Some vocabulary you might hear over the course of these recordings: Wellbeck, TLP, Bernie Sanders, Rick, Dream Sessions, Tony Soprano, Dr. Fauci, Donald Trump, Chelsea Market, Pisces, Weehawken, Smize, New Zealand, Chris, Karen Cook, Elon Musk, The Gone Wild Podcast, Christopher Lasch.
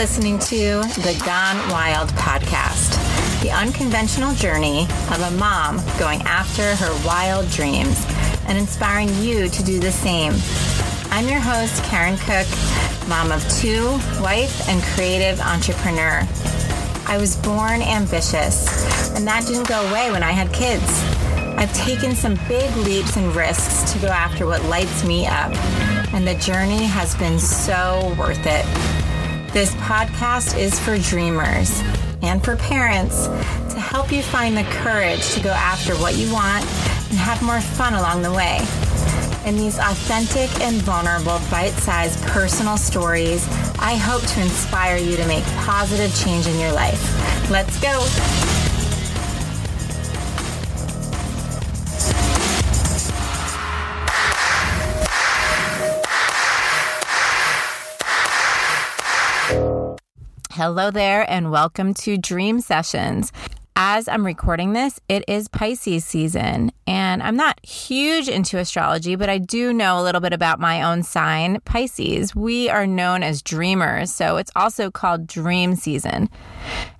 listening to The Gone Wild Podcast, the unconventional journey of a mom going after her wild dreams and inspiring you to do the same. I'm your host, Karen Cook, mom of two, wife, and creative entrepreneur. I was born ambitious, and that didn't go away when I had kids. I've taken some big leaps and risks to go after what lights me up, and the journey has been so worth it. This podcast is for dreamers and for parents to help you find the courage to go after what you want and have more fun along the way. In these authentic and vulnerable bite-sized personal stories, I hope to inspire you to make positive change in your life. Let's go. Hello there and welcome to Dream Sessions. As I'm recording this, it is Pisces season, and I'm not huge into astrology, but I do know a little bit about my own sign, Pisces. We are known as dreamers, so it's also called dream season.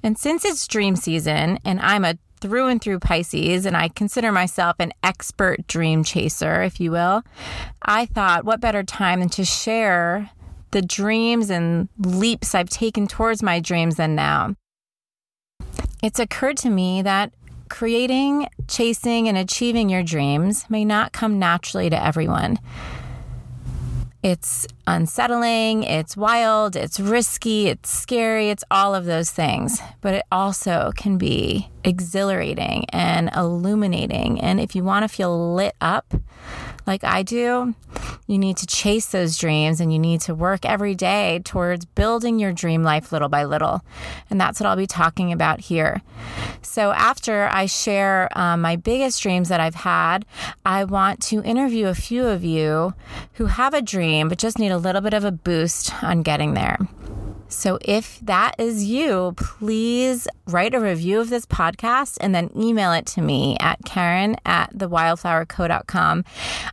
And since it's dream season, and I'm a through and through Pisces, and I consider myself an expert dream chaser, if you will, I thought what better time than to share the dreams and leaps I've taken towards my dreams than now. It's occurred to me that creating, chasing, and achieving your dreams may not come naturally to everyone. It's unsettling, it's wild, it's risky, it's scary, it's all of those things. But it also can be exhilarating and illuminating. And if you want to feel lit up like I do, you need to chase those dreams and you need to work every day towards building your dream life little by little. And that's what I'll be talking about here. So after I share my biggest dreams that I've had, I want to interview a few of you who have a dream but just need a little bit of a boost on getting there. So if that is you, please write a review of this podcast and then email it to me at karen@thewildflowerco.com.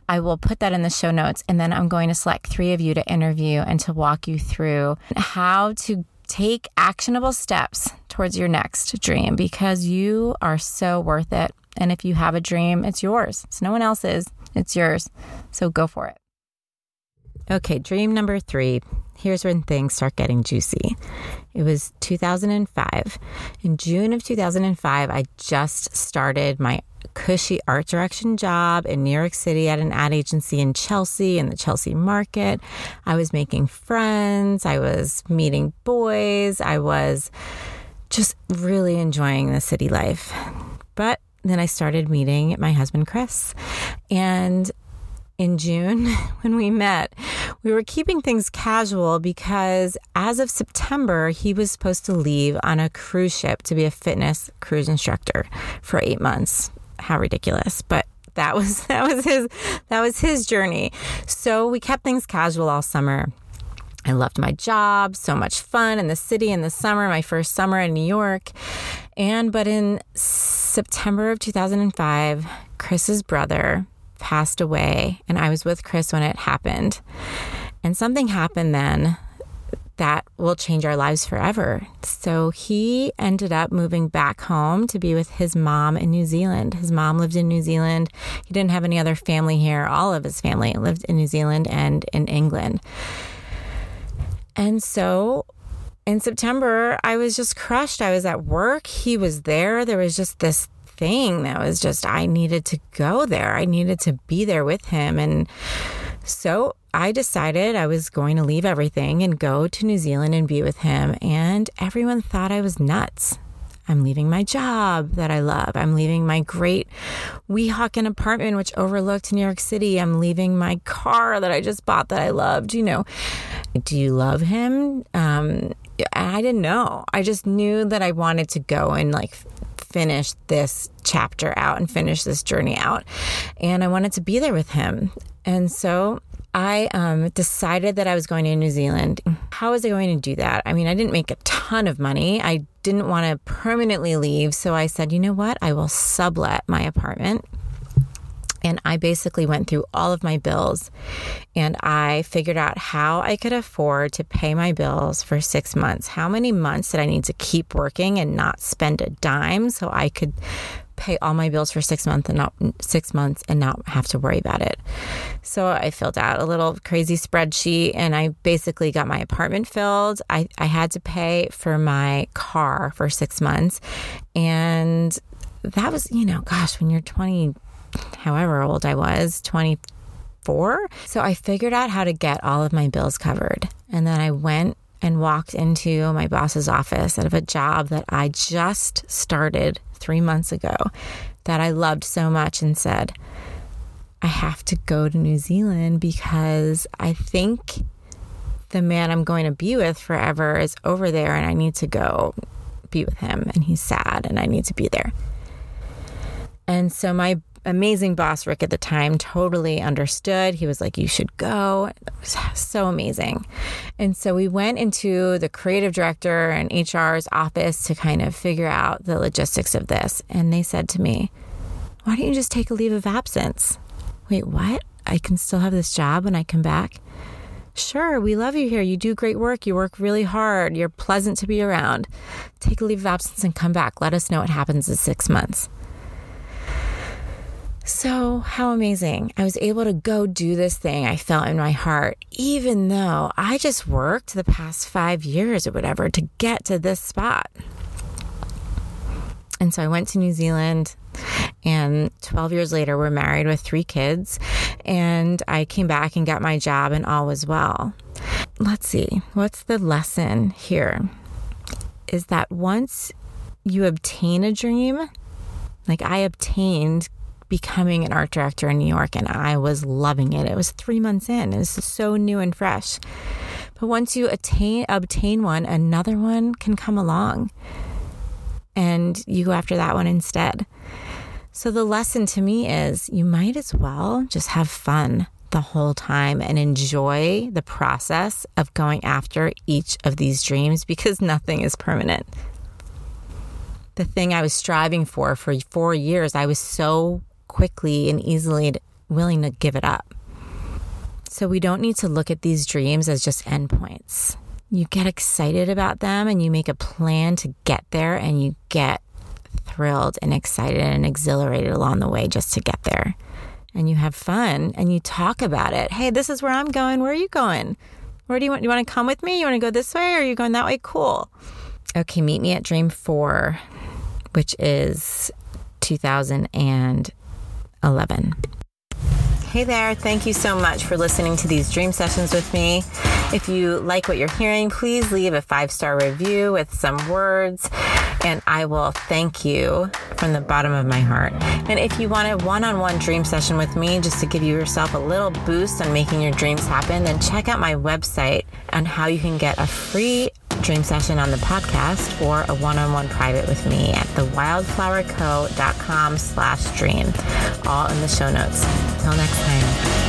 I will put that in the show notes, and then I'm going to select three of you to interview and to walk you through how to take actionable steps towards your next dream, because you are so worth it. And if you have a dream, it's yours. It's no one else's. It's yours. So go for it. Okay, dream number three. Here's when things start getting juicy. It was 2005. In June of 2005, I just started my cushy art direction job in New York City at an ad agency in Chelsea, in the Chelsea Market. I was making friends. I was meeting boys. I was just really enjoying the city life. But then I started meeting my husband, Chris. And in June, when we met, we were keeping things casual because as of September, he was supposed to leave on a cruise ship to be a fitness cruise instructor for 8 months. How ridiculous. But that was his journey. So we kept things casual all summer. I loved my job, so much fun in the city in the summer, my first summer in New York. But in September of 2005, Chris's brother passed away, and I was with Chris when it happened. And something happened then that will change our lives forever. So he ended up moving back home to be with his mom in New Zealand. His mom lived in New Zealand. He didn't have any other family here. All of his family lived in New Zealand and in England. And so in September, I was just crushed. I was at work. He was there. There was just this thing that was just, I needed to go there. I needed to be there with him. And so I decided I was going to leave everything and go to New Zealand and be with him. And everyone thought I was nuts. I'm leaving my job that I love. I'm leaving my great Weehawken apartment, which overlooked New York City. I'm leaving my car that I just bought that I loved. You know, do you love him? I didn't know. I just knew that I wanted to go and finish this chapter out and finish this journey out. And I wanted to be there with him. And so I decided that I was going to New Zealand. How was I going to do that? I mean, I didn't make a ton of money. I didn't want to permanently leave. So I said, you know what? I will sublet my apartment And I basically went through all of my bills and I figured out how I could afford to pay my bills for 6 months. How many months did I need to keep working and not spend a dime so I could pay all my bills for 6 months and not have to worry about it. So I filled out a little crazy spreadsheet and I basically got my apartment filled. I had to pay for my car for 6 months. And that was, when you're 20, however old I was, 24. So I figured out how to get all of my bills covered. And then I went and walked into my boss's office out of a job that I just started 3 months ago that I loved so much and said, I have to go to New Zealand because I think the man I'm going to be with forever is over there and I need to go be with him and he's sad and I need to be there. And so my amazing boss, Rick, at the time totally understood. He was like, you should go. It was so amazing. And so we went into the creative director and HR's office to kind of figure out the logistics of this. And they said to me, why don't you just take a leave of absence? Wait, what? I can still have this job when I come back? Sure, we love you here. You do great work. You work really hard. You're pleasant to be around. Take a leave of absence and come back. Let us know what happens in 6 months. So how amazing. I was able to go do this thing I felt in my heart, even though I just worked the past 5 years or whatever to get to this spot. And so I went to New Zealand and 12 years later, we're married with 3 kids and I came back and got my job and all was well. Let's see, what's the lesson here? Is that once you obtain a dream, like I obtained becoming an art director in New York, and I was loving it. It was 3 months in. It was so new and fresh. But once you obtain one, another one can come along, and you go after that one instead. So the lesson to me is you might as well just have fun the whole time and enjoy the process of going after each of these dreams because nothing is permanent. The thing I was striving for 4 years, I was so quickly and easily willing to give it up. So we don't need to look at these dreams as just endpoints. You get excited about them and you make a plan to get there and you get thrilled and excited and exhilarated along the way just to get there. And you have fun and you talk about it. Hey, this is where I'm going. Where are you going? Where do you want to come with me? You want to go this way or are you going that way? Cool. Okay, meet me at Dream 4, which is 2011. Hey there. Thank you so much for listening to these dream sessions with me. If you like what you're hearing, please leave a 5-star review with some words, and I will thank you from the bottom of my heart. And if you want a one-on-one dream session with me just to give yourself a little boost on making your dreams happen, then check out my website on how you can get a free dream session on the podcast or a one-on-one private with me at thewildflowerco.com/dream. All in the show notes. Till next time.